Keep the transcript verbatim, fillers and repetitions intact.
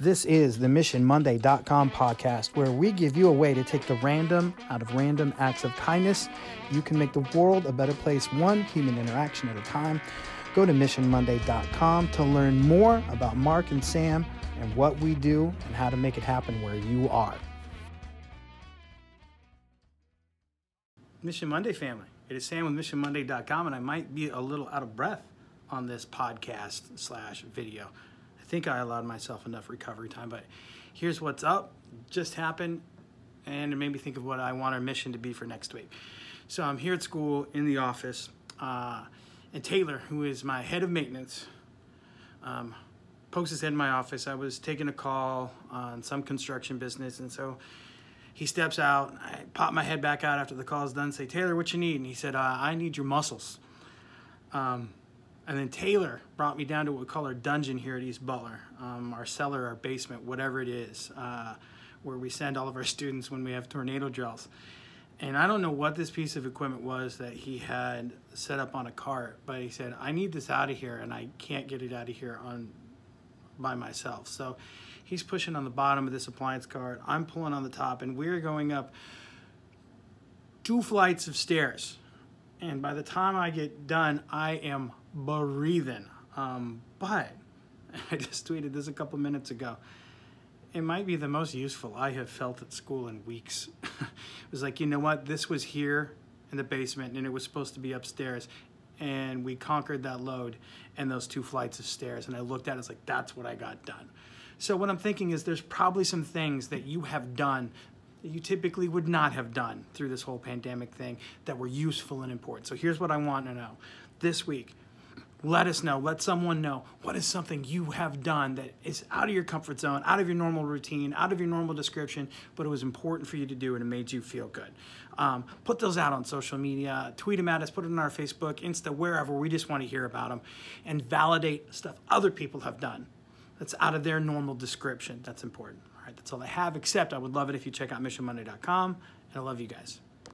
This is the Mission Monday dot com podcast, where we give you a way to take the random out of random acts of kindness. You can make the world a better place, one human interaction at a time. Go to Mission Monday dot com to learn more about Mark and Sam and what we do and how to make it happen where you are. Mission Monday family, it is Sam with Mission Monday dot com, and I might be a little out of breath on this podcast slash video. I think I allowed myself enough recovery time, but here's what's up, just happened, and it made me think of what I want our mission to be for next week. So I'm here at school, in the office, uh, and Taylor, who is my head of maintenance, um, pokes his head in my office. I was taking a call on some construction business, and so he steps out, and I pop my head back out after the call is done, say, "Taylor, what you need?" And he said, uh, "I need your muscles." Um, And then Taylor brought me down to what we call our dungeon here at East Butler, um, our cellar, our basement, whatever it is, uh, where we send all of our students when we have tornado drills. And I don't know what this piece of equipment was that he had set up on a cart, but he said, "I need this out of here, and I can't get it out of here on by myself." So he's pushing on the bottom of this appliance cart, I'm pulling on the top, and we're going up two flights of stairs. And by the time I get done, I am breathing. Um, but I just tweeted this a couple minutes ago. It might be the most useful I have felt at school in weeks. It was like, you know what? This was here in the basement, and it was supposed to be upstairs. And we conquered that load and those two flights of stairs. And I looked at it, it's like, that's what I got done. So what I'm thinking is there's probably some things that you have done you typically would not have done through this whole pandemic thing that were useful and important. So here's what I want to know. This week, let us know, let someone know, what is something you have done that is out of your comfort zone, out of your normal routine, out of your normal description, but it was important for you to do and it made you feel good. Um, put those out on social media, tweet them at us, put it on our Facebook, Insta, wherever. We just want to hear about them and validate stuff other people have done that's out of their normal description. That's important. All right, that's all I have, except I would love it if you check out Mission Monday dot com, and I love you guys.